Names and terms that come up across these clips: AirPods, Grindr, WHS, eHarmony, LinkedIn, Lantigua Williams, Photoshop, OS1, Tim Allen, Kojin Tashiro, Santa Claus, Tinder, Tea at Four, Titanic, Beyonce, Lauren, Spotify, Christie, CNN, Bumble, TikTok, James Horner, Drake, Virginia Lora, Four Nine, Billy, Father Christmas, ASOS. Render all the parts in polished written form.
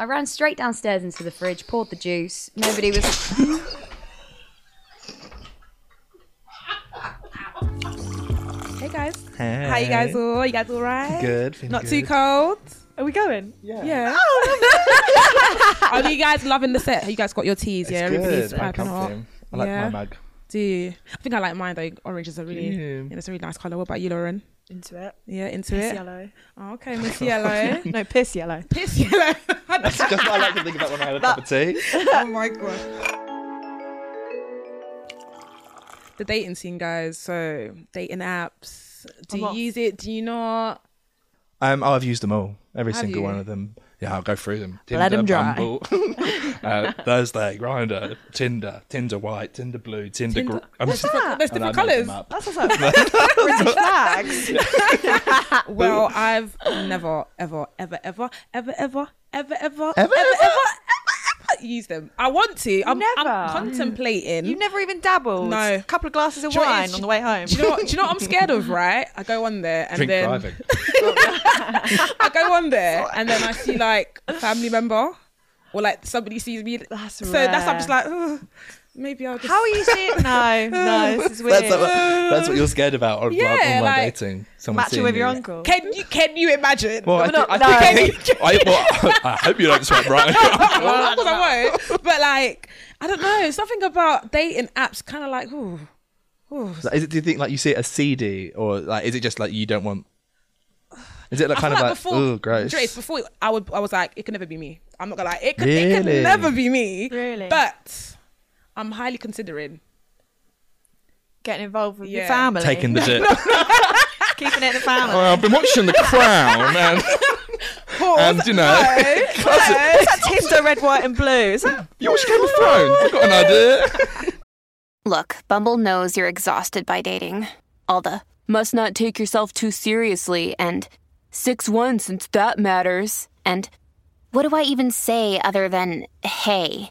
I ran straight downstairs into the fridge, poured the juice. Nobody was... Hey, guys. Hey. How you guys all? You guys all right? Good. Not too cold? Are we going? Yeah. Are you guys loving the set? You guys got your teas? It's good. I like my mug. Do you? I think I like mine though. Orange is a really, it's a really nice colour. What about you, Lauren? Into it. Yeah, into piss it. Yellow. Oh, okay, Miss Yellow. No, piss yellow. Piss yellow. That's just what I like to think about when I had a cup of tea. Oh my god. The dating scene, guys. So dating apps. Do you use it? Do you not? Oh, I've used them all. Every single one of them. Yeah, I'll go through them. Tinder, let them dry. Bumble, Thursday, Grindr, Tinder White, Tinder Blue, Tinder... What's that? There's different colours. That's what's up. British flags. Yeah. Well, I've never, ever used them. I want to. I'm contemplating. You've never even dabbled? No. A couple of glasses of wine on the way home. Do you know what I'm scared of, right? I go on there and then... driving. I go on there and then I see like a family member or like somebody sees me. That's I'm just like, oh, maybe I'll just... How are you seeing? No, this is weird. That's what you're scared about online dating. Someone match you with your uncle. Can you imagine? Well, I hope you don't swipe right. Well, of course I won't. But like, I don't know, something about dating apps kind of like, ooh. Is it, do you think like you see it as seedy or like, is it just like you don't want... Is it like kind of like, oh, gross? Drake, before I was like, it could never be me. I'm not gonna lie, it could never be me. Really? But I'm highly considering getting involved with your family, taking the dip, keeping it in the family. Well, I've been watching The Crown and. And you know, is that Tinder Red, White, and Blue? Is that you watch Game of Thrones? I've got an idea. Look, Bumble knows you're exhausted by dating. All the must not take yourself too seriously and 6'1" since that matters. And what do I even say other than, hey?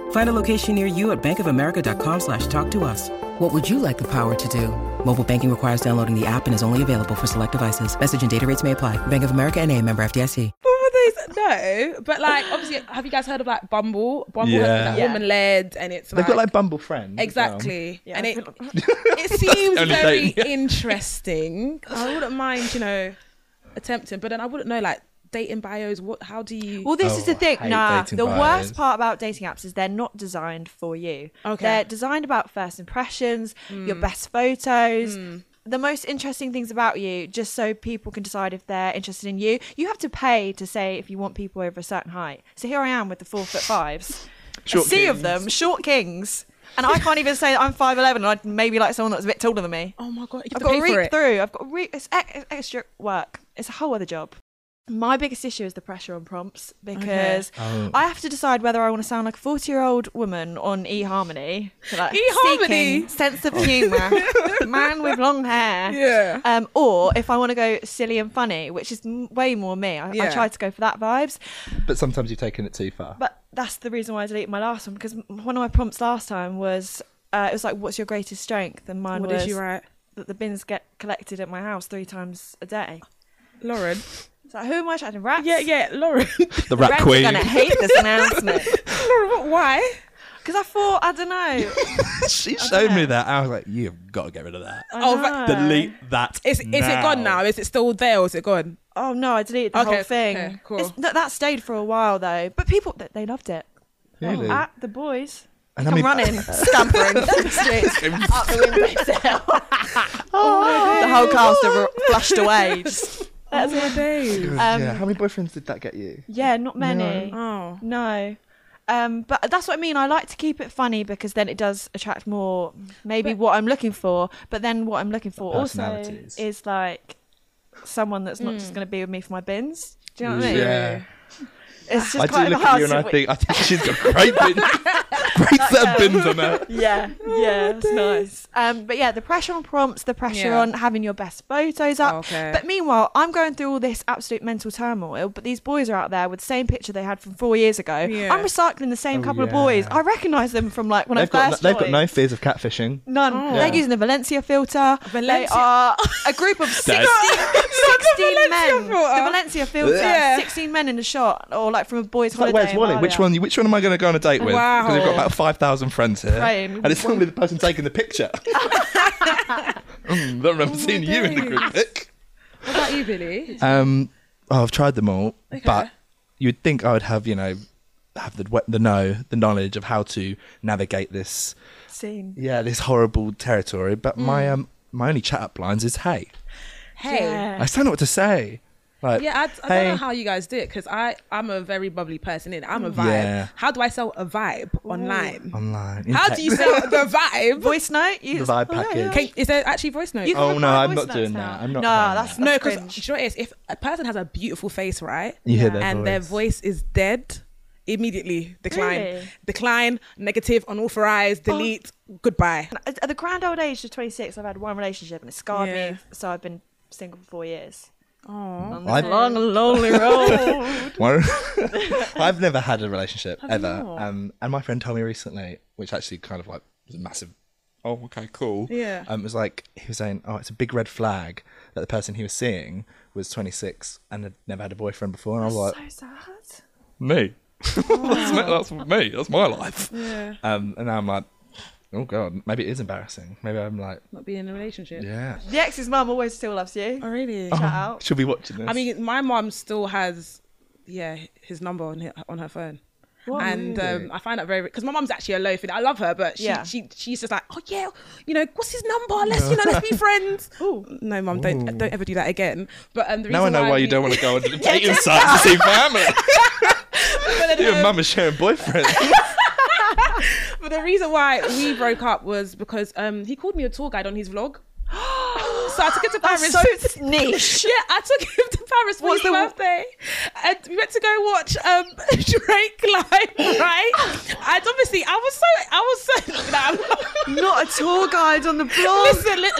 Find a location near you at bankofamerica.com/talktous. What would you like the power to do? Mobile banking requires downloading the app and is only available for select devices. Message and data rates may apply. Bank of America NA, member FDIC. What were those? No, but like, obviously, have you guys heard of like Bumble? Bumble has like woman-led, and it's they've got like Bumble Friends. Exactly. Yeah. And it seems very interesting. I wouldn't mind, you know, attempting, but then I wouldn't know like, dating bios, how do you... Well, this is the thing. The worst part about dating apps is they're not designed for you. Okay. They're designed about first impressions, your best photos, the most interesting things about you, just so people can decide if they're interested in you. You have to pay to say if you want people over a certain height. So here I am with the 4'5" short sea of them, short kings. And I can't even say that I'm 5'11" and I'd maybe like someone that's a bit taller than me. Oh my God, I've got to read through. I've got to read... It's extra work. It's a whole other job. My biggest issue is the pressure on prompts because I have to decide whether I want to sound like a 40-year-old woman on eHarmony. Like eHarmony! Sense of humour. Man with long hair. Yeah. Or if I want to go silly and funny, which is way more me. I try to go for that vibes. But sometimes you're taking it too far. But that's the reason why I deleted my last one, because one of my prompts last time was, it was like, what's your greatest strength? And mine was that the bins get collected at my house 3 times a day. Lauren... Like, who am I trying to rats? Yeah, Lauren. The rat queen. Rats are going to hate this announcement. Lauren, why? Because I thought, I don't know. She showed me that. I was like, you've got to get rid of that. Oh, delete that. Is it gone now? Is it still there or is it gone? Oh, no, I deleted the whole thing. Okay, cool. That stayed for a while, though. But people, they loved it. Really? Oh, the boys. And I'm running, scampering down the streets, up the window. The whole cast have flushed away. That's my day. How many boyfriends did that get you? Yeah, not many. No. Oh. No. But that's what I mean. I like to keep it funny because then it does attract more, maybe what I'm looking for. But then what I'm looking for also is like someone that's not just going to be with me for my bins. Do you know what I mean? Yeah. It's just I do look at you and I think she's got great bins. Great set of bins on her. Yeah, it's nice. But yeah, the pressure on prompts, the pressure on having your best photos up. Okay. But meanwhile, I'm going through all this absolute mental turmoil, but these boys are out there with the same picture they had from 4 years ago. Yeah. I'm recycling the same couple of boys. I recognise them from like when they've got no fears of catfishing. None. Oh. Yeah. They're using the Valencia filter. They are a group of 16 men. The Valencia filter. Yeah. 16 men in a shot or like from a boys' holiday. Like, where's Wally? Which one am I going to go on a date with? Wow. Because we've got about 5,000 friends here. And it's only the person taking the picture. I don't remember seeing you in the group pic. What about you, Billy? I've tried them all, but you'd think I would have, the knowledge of how to navigate this scene. Yeah, this horrible territory. But my only chat up lines is hey. Hey. Yeah. I still know what to say. Like, I don't know how you guys do it because I'm a very bubbly person. I'm a vibe. Yeah. How do I sell a vibe online? How do you sell the vibe? Voice note? The vibe package. Is there actually voice note? Oh, no, I'm not doing that. I'm not. No, because you know what it is? If a person has a beautiful face, right? You hear their voice. Their voice is dead, immediately decline. Really? Decline, negative, unauthorized, delete, goodbye. At the grand old age of 26, I've had one relationship and it scarred me. So I've been single for 4 years. Oh, long, lonely road. I've never had a relationship ever, and my friend told me recently, which actually kind of like was a massive. Oh, okay, cool. Yeah. It was like he was saying, oh, it's a big red flag that the person he was seeing was 26 and had never had a boyfriend before, and I was like, so sad. Me. That's me. That's my life. Yeah. And now I'm like. Oh God, maybe it is embarrassing. Maybe I'm like... Not being in a relationship. Yeah. The ex's mum always still loves you. Oh, really? Shout out. She'll be watching this. I mean, my mum still has, his number on her phone. What? And I find that very... Because my mum's actually a low-fin. I love her, but she's just like, what's his number? Let's be friends. Ooh. No, mum, don't ever do that again. But the reason why you don't want to go on dating sites to see family. You and mum are sharing boyfriends. But the reason why we broke up was because he called me a tour guide on his vlog. So I took him to Paris. That's so niche. I took him to Paris for his birthday. And we went to go watch Drake live, right? And obviously, I was so... Not a tour guide on the vlog.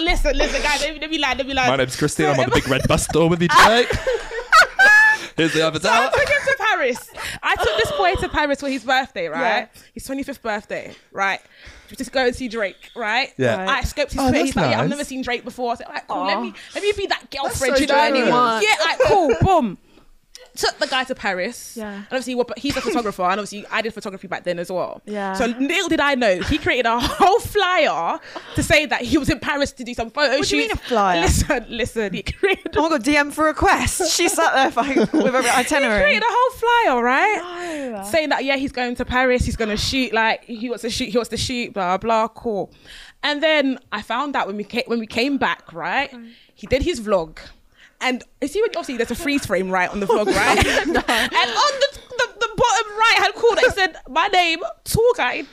Listen, guys, let me lie. My name's Christie, I'm on the big red bus tour with you today. Here's the other time. I took him to Paris. I took this boy to Paris for his birthday, right? Yeah. His 25th birthday, right? Just go and see Drake, right? Yeah. Right. I scoped his Twitter. He's like, I've never seen Drake before. I said, all right, cool, let me be that girlfriend, anyone. Yeah, like, cool, boom. Took the guy to Paris. Yeah. And obviously, but he's a photographer, and obviously I did photography back then as well. Yeah. So little did I know, he created a whole flyer to say that he was in Paris to do some photo shoots. What do you mean a flyer? Listen. He created. Oh my God, DM for request. She's sat there with her itinerary. He created a whole flyer, right? No. Saying that he's going to Paris. He's going to shoot. Like he wants to shoot. Blah blah. Cool. And then I found out when we came back, right? Okay. He did his vlog. And you see, obviously, there's a freeze frame right on the vlog, right? No. And on the bottom right-hand corner, it said, my name, tour guide.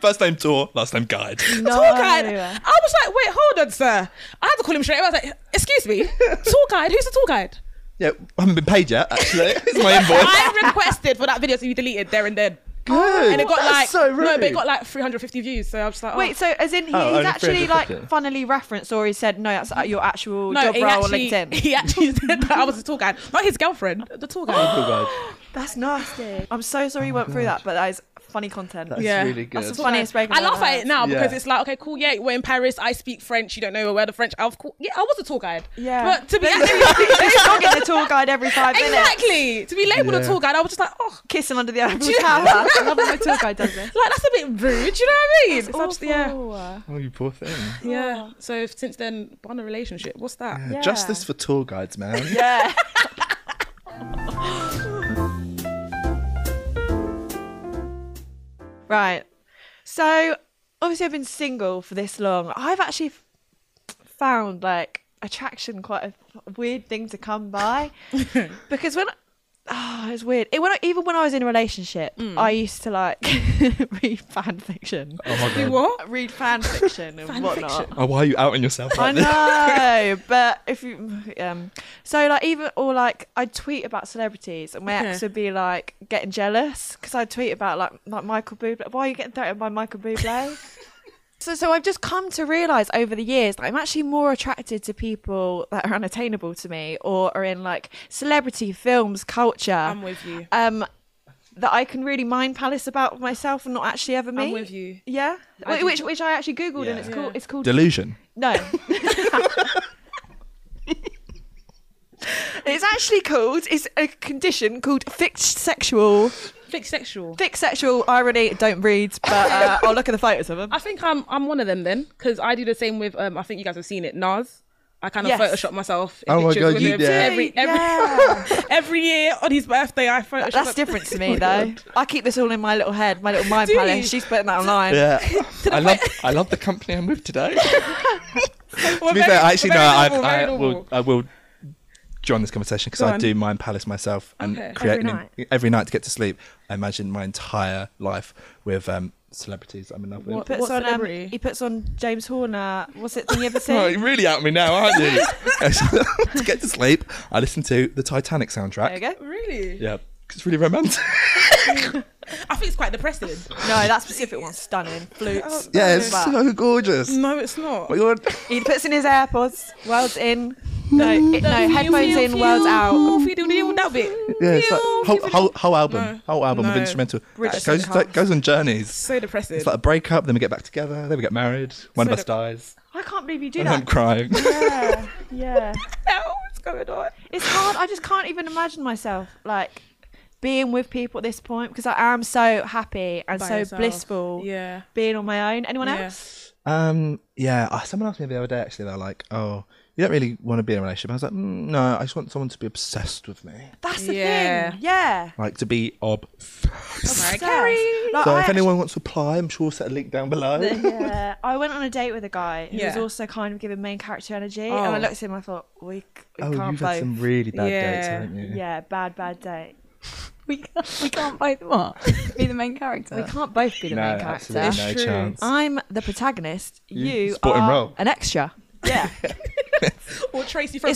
First name tour, last name guide. No. Tour guide. I was like, wait, hold on, sir. I had to call him straight. I was like, excuse me, tour guide? Who's the tour guide? Yeah, I haven't been paid yet, actually. It's my invoice. I requested for that video to be deleted there and then. Good. And it got it got like 350 views. So I was like, wait, so as in he's actually like funnily referenced, or he said no, that's your actual job role on LinkedIn. He actually said that I was a tour guide, not his girlfriend, the tour guide. That's nasty. I'm so sorry you went through that, but that is funny content. That's really good. That's the funniest way. I laugh at it now because it's like, okay, cool, yeah, we're in Paris. I speak French. You don't know a word of French. I was a tour guide. Yeah, but to be not getting a tour guide every 5 minutes. Exactly. To be labelled a tour guide, I was just like, oh, kissing under the apple tower. I love when my tour guide does this. Like, that's a bit rude. You know what I mean? It's awful. Oh, you poor thing. Yeah. So since then, we're on a relationship. What's that? Yeah. Justice for tour guides, man. Yeah. Right, so obviously I've been single for this long. I've actually found like attraction quite a weird thing to come by because when it's weird. Even when I was in a relationship, I used to like read fan fiction. Oh my God. Do what? Read fan fiction and whatnot. Oh, why are you outing yourself like this? I know, but if you, so like even, or like I'd tweet about celebrities and my ex would be like getting jealous because I'd tweet about like Michael Bublé. Why are you getting threatened by Michael Bublé? So I've just come to realise over the years that I'm actually more attracted to people that are unattainable to me or are in like celebrity films, culture. I'm with you. That I can really mind palace about myself and not actually ever meet. I'm with you. Yeah? Which I actually Googled and it's called... It's called Delusion. No. It's actually called... It's a condition called fixed sexual... Fixed sexual irony. Don't read, but I'll look at the photos of them. I think I'm one of them then, because I do the same with. I think you guys have seen it. Nas. I kind of Photoshop myself. In oh my God, you did. Every year on his birthday, I Photoshop. That's different to me though. I keep this all in my little head, my little mind palace. She's putting that online. Yeah. I love the company I'm with today. To be fair, actually no, I will. Join this conversation because I do mind palace myself and create every night to get to sleep. I imagine my entire life with celebrities I'm in love with. He puts on James Horner. What's it thing you ever seen? Oh, you're really out of me now, aren't you? To get to sleep, I listen to the Titanic soundtrack. There you go. Really? Yeah, because it's really romantic. I think it's quite depressing. No, that specific one's stunning. Flutes. Yeah, it's so gorgeous. No, it's not. He puts in his AirPods, world's in. No, headphones in, world's out. That bit. Yeah, it's like whole album of instrumental. Goes on journeys. So depressing. It's like a breakup, then we get back together, then we get married. One of us dies. I can't believe you do that. I'm crying. Yeah. What's going on? It's hard. I just can't even imagine myself like being with people at this point because I am so happy and by so yourself. Blissful. Yeah. Being on my own. Anyone else? Someone asked me the other day actually. They're like, oh. You don't really want to be in a relationship. I was like, no, I just want someone to be obsessed with me. That's the thing. Yeah. Like to be obsessed. Oh my God. So if anyone wants to apply, I'm sure we'll set a link down below. Yeah. I went on a date with a guy who was also kind of giving main character energy. Oh. And I looked at him and I thought, we can't both. You've had some really bad dates, haven't you? Yeah, bad date. We can't both what? Be the main character. We can't both be the main character. It's no chance. I'm the protagonist. You are an extra. Yeah. Or Tracy from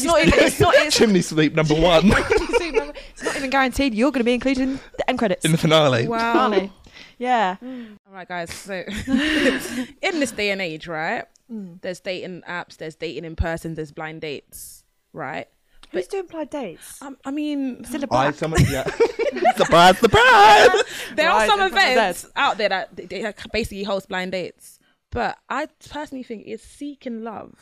Chimney Sweep number one. It's not even guaranteed you're going to be included in the end credits. In the finale. Wow. Yeah. All right, guys. So in this day and age, right? There's dating apps, there's dating in person, there's blind dates, right? Who's doing blind dates? I mean... Surprise, surprise! There are some events out there that they basically host blind dates. But I personally think it's seeking love.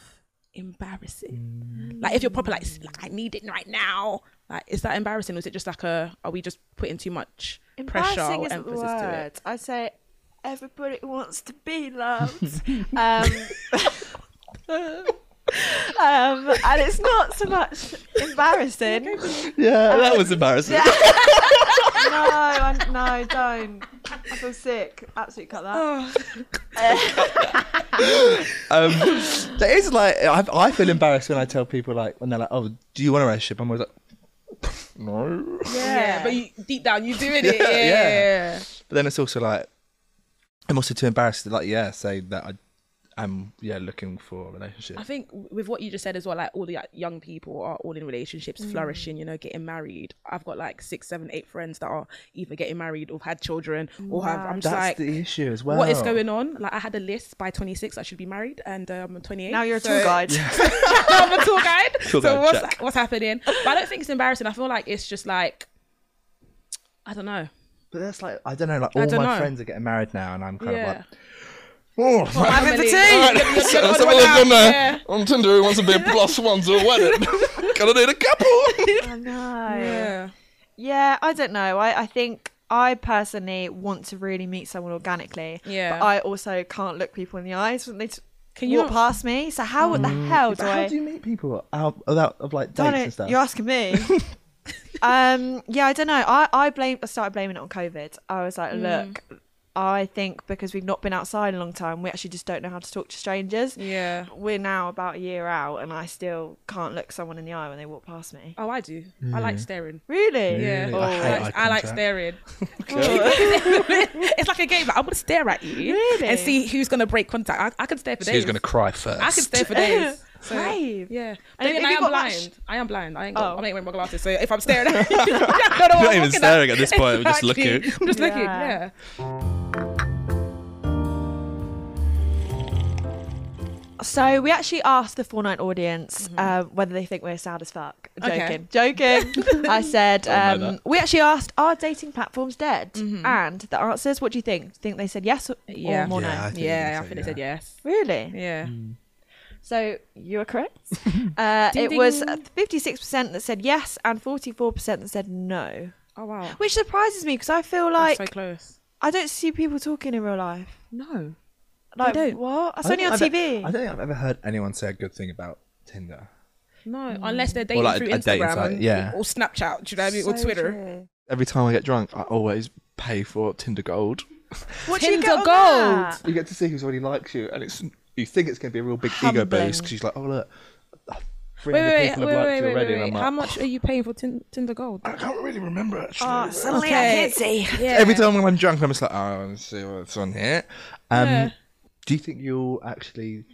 Embarrassing. Like if you're proper like I need it right now, like is that embarrassing or is it just like are we just putting too much pressure or emphasis to it? I say everybody wants to be loved. And it's not so much embarrassing. Yeah, that was embarrassing. Yeah. No, don't. I feel sick. Absolutely cut that. It is like I feel embarrassed when I tell people like when they're like, "Oh, do you want a relationship?" I'm always like, "No." Yeah, but deep down you're doing it. Yeah. But then it's also like I'm also too embarrassed to like say that I'm looking for a relationship. I think with what you just said as well, like all the young people are all in relationships, flourishing, getting married. I've got like 6, 7, 8 friends that are either getting married or had children or have. I'm just like, that's the issue as well. What is going on? Like I had a list by 26, I should be married, and I'm 28. Now you're a tour guide. I'm a tour guide. So what's happening? But I don't think it's embarrassing. I feel like it's just like I don't know. But that's like, I don't know, like all my friends are getting married now and I'm kind of like, oh, well, I'm having for tea. Let's have a look on there. Yeah. On Tinder, who wants to be a plus one to a wedding? Gonna need a couple. I know. Yeah. Yeah, I don't know. I think I personally want to really meet someone organically. Yeah. But I also can't look people in the eyes when they can walk past me. So how the hell do How do you meet people without like dates and stuff? You're asking me. Yeah, I don't know. I started blaming it on COVID. I was like, look, I think because we've not been outside in a long time, we actually just don't know how to talk to strangers. Yeah. We're now about a year out and I still can't look someone in the eye when they walk past me. Oh, I do. Mm. I like staring. Really? Yeah. Oh, I like staring. It's like a game. Like, I want to stare at you and see who's going to break contact. I could stare for days. Who's going to cry first? I could stare for days. So, yeah. And I am blind. I am blind. I ain't got, I'm not wearing my glasses. So if I'm staring at you, I don't know what I'm not even staring at this point. We're just looking. I'm just looking. Yeah. So we actually asked the 49 audience whether they think we're sad as fuck. Joking. I said, we actually asked, are dating platforms dead? And the answers, what do you think? Think they said yes or more no? I think they said yes. Really? Yeah. So you were correct. It was 56% that said yes and 44% that said no. Oh, wow. Which surprises me because I feel like... That's so close. I don't see people talking in real life. No. Like, what? That's only on TV. I don't think I've ever heard anyone say a good thing about Tinder. No, unless they're dating through Instagram or Snapchat, do you know what I mean? Or Twitter. True. Every time I get drunk, I always pay for Tinder Gold. What Tinder Gold? You get to see who's already likes you, and it's you think it's going to be a real big ego boost because she's like, oh look, 300 people have liked you already. And I'm like, how much are you paying for Tinder Gold? I can't really remember actually. Oh, suddenly I can't see. Yeah. Every time when I'm drunk, I'm just like, oh, let's see what's on here. Do you think you'll actually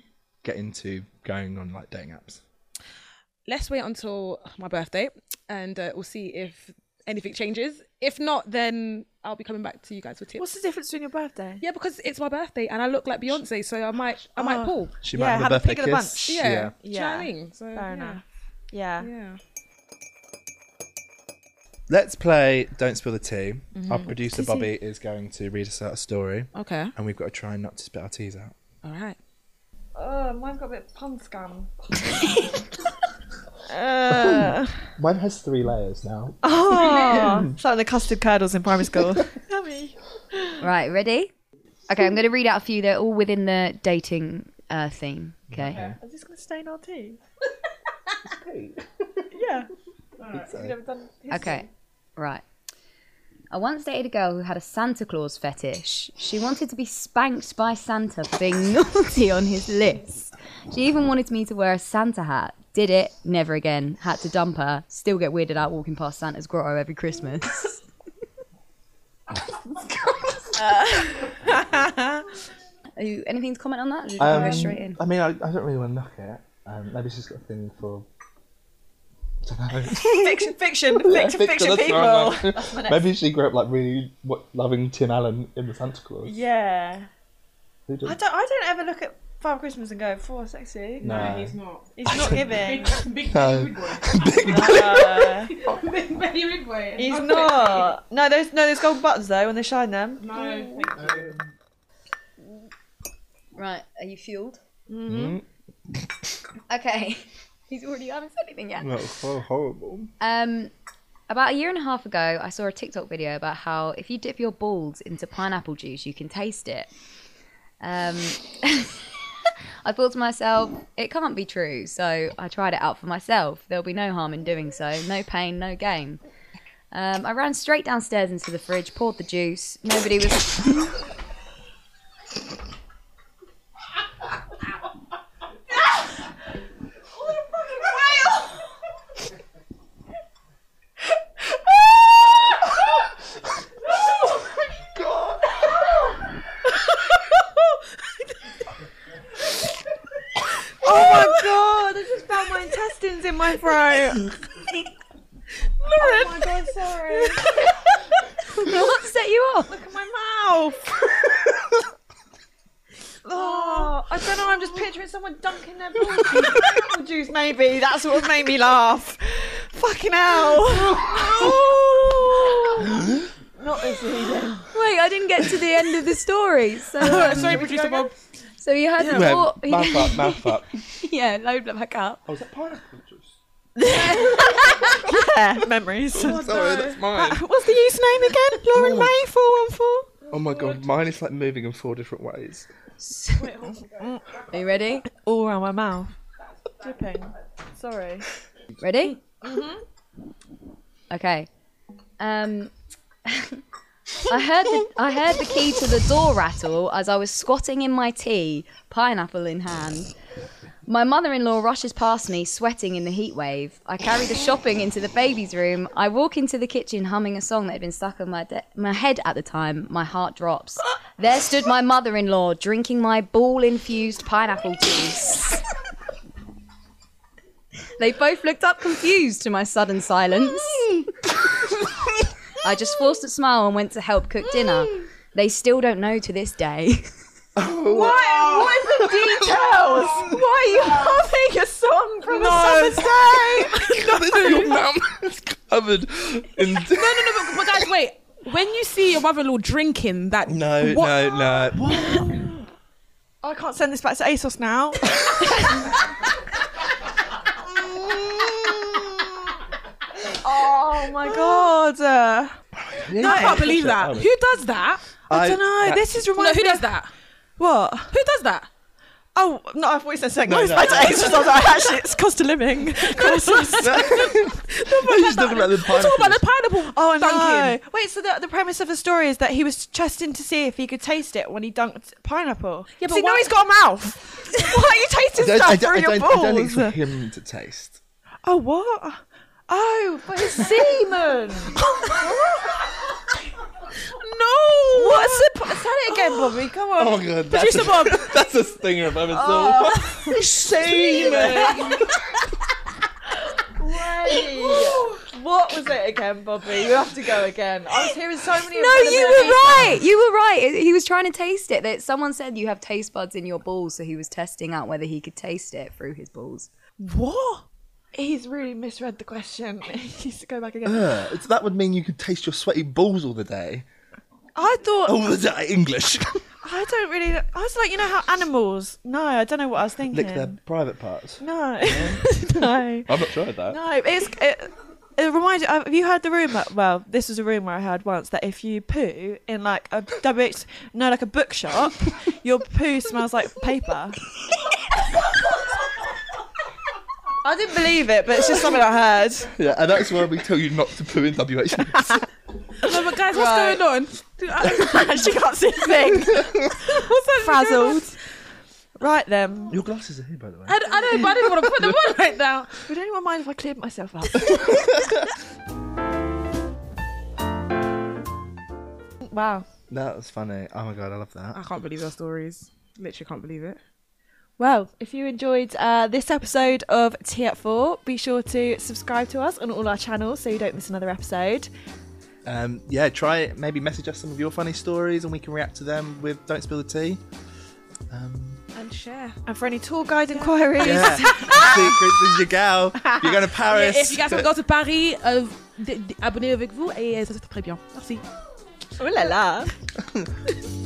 get into going on like dating apps? Let's wait until my birthday and we'll see if anything changes. If not, then I'll be coming back to you guys with tips. What's the difference between your birthday? Yeah, because it's my birthday and I look like Beyonce, so I might pull. She might have a birthday kiss. Yeah. Do you know what I mean? So, fair enough. Yeah. Let's play Don't Spill the Tea. Our producer, Bobby, is going to read us out a story. Okay. And we've got to try not to spit our teas out. All right. Oh, mine's got a bit of pun scum. Mine has 3 layers now. Oh, it's like the custard curdles in primary school. Right, ready? Okay, I'm going to read out a few. They're all within the dating theme. Okay. Is this going to stain our tea? Yeah. Right. Okay, right. I once dated a girl who had a Santa Claus fetish. She wanted to be spanked by Santa for being naughty on his list. She even wanted me to wear a Santa hat. Did it, never again. Had to dump her. Still get weirded out walking past Santa's grotto every Christmas. Are you anything to comment on that? I mean, I don't really want to knock it. Maybe she's got a thing for... fiction people. Right, maybe she grew up like really loving Tim Allen in the Santa Claus. Yeah. I don't ever look at Father Christmas and go, "Four sexy." No, he's not. He's not giving. Big Billy Rig boy. He's not. No, there's gold buttons though when they shine them. No. Right, are you fueled? Okay. He's already, I haven't said anything yet. That's so horrible. About a year and a half ago, I saw a TikTok video about how if you dip your balls into pineapple juice, you can taste it. I thought to myself, it can't be true. So I tried it out for myself. There'll be no harm in doing so. No pain, no gain. I ran straight downstairs into the fridge, poured the juice. Nobody was... My throat. Lauren. Oh my god, sorry. What set you off? Look at my mouth. Oh, I don't know, I'm just picturing someone dunking their balls juice maybe. That's what made me laugh. Fucking hell. Not this season. Wait, I didn't get to the end of the story. So, sorry, producer Bob. So you had mouth up. Yeah, load back up. Oh, is that pineapple juice? Yeah, memories. Oh, sorry, that's mine. What's the username again? Lauren May 414. Oh my god, mine is like moving in four different ways. Wait, are you ready? All around my mouth. Dripping. Sorry. Ready? Mm-hmm. Okay. I heard the key to the door rattle as I was squatting in my tea, pineapple in hand. My mother-in-law rushes past me, sweating in the heat wave. I carry the shopping into the baby's room. I walk into the kitchen humming a song that had been stuck on my head at the time. My heart drops. There stood my mother-in-law drinking my ball-infused pineapple juice. They both looked up confused to my sudden silence. I just forced a smile and went to help cook dinner. They still don't know to this day. Oh, what is the details? Why are you humming a song from a summer's day? No, it's your mum is covered in... No, but guys, wait. When you see your mother-in-law drinking that... No. What? I can't send this back to ASOS now. Oh my god. No, I can't believe that. Who does that? I don't know. This is reminding me. No, who does that? What? Who does that? Oh, no, I've always said second. No, actually, it's cost of living. Cost of living. We're talking about the pineapple. Oh, no. Wait, so the premise of the story is that he was testing to see if he could taste it when he dunked pineapple. Yeah, but see, now he's got a mouth. Why are you tasting stuff through your balls? I don't think it's for him to taste. Oh, what? Oh, but it's semen. No! What's the point? Say it again, Bobby. Come on. Oh, God. Producer Bob. That's a stinger if I've ever seen. Semen. Wait. What was it again, Bobby? You have to go again. I was hearing so many... No, you were right. You were right. He was trying to taste it. That someone said you have taste buds in your balls, so he was testing out whether he could taste it through his balls. What? He's really misread the question. He needs to go back again. So that would mean you could taste your sweaty balls all the day. I thought... Oh, English. I don't really... I was like, you know how animals... No, I don't know what I was thinking. Lick their private parts. No. No. I've not tried that. No, it reminds you... Have you heard the rumour? Well, this was a rumour I heard once, that if you poo in like a like a bookshop, your poo smells like paper. I didn't believe it, but it's just something I heard. Yeah, and that's why we tell you not to poo in WHS. No, but guys, what's going on? She can't see a thing. What's that? Frazzled. Right then. Your glasses are here, by the way. I know, but I didn't want to put them on right now. Would anyone mind if I cleared myself up? Wow. That was funny. Oh my God, I love that. I can't believe our stories. Literally can't believe it. Well, if you enjoyed this episode of Tea at Four, be sure to subscribe to us on all our channels so you don't miss another episode. Try maybe message us some of your funny stories and we can react to them with Don't Spill the Tea. And share. And for any tour guide inquiries. Yeah. Secrets is your gal. You're going to Paris. If you guys want to go to Paris, abonnez avec vous et ça c'est très bien. Merci. Oh là là.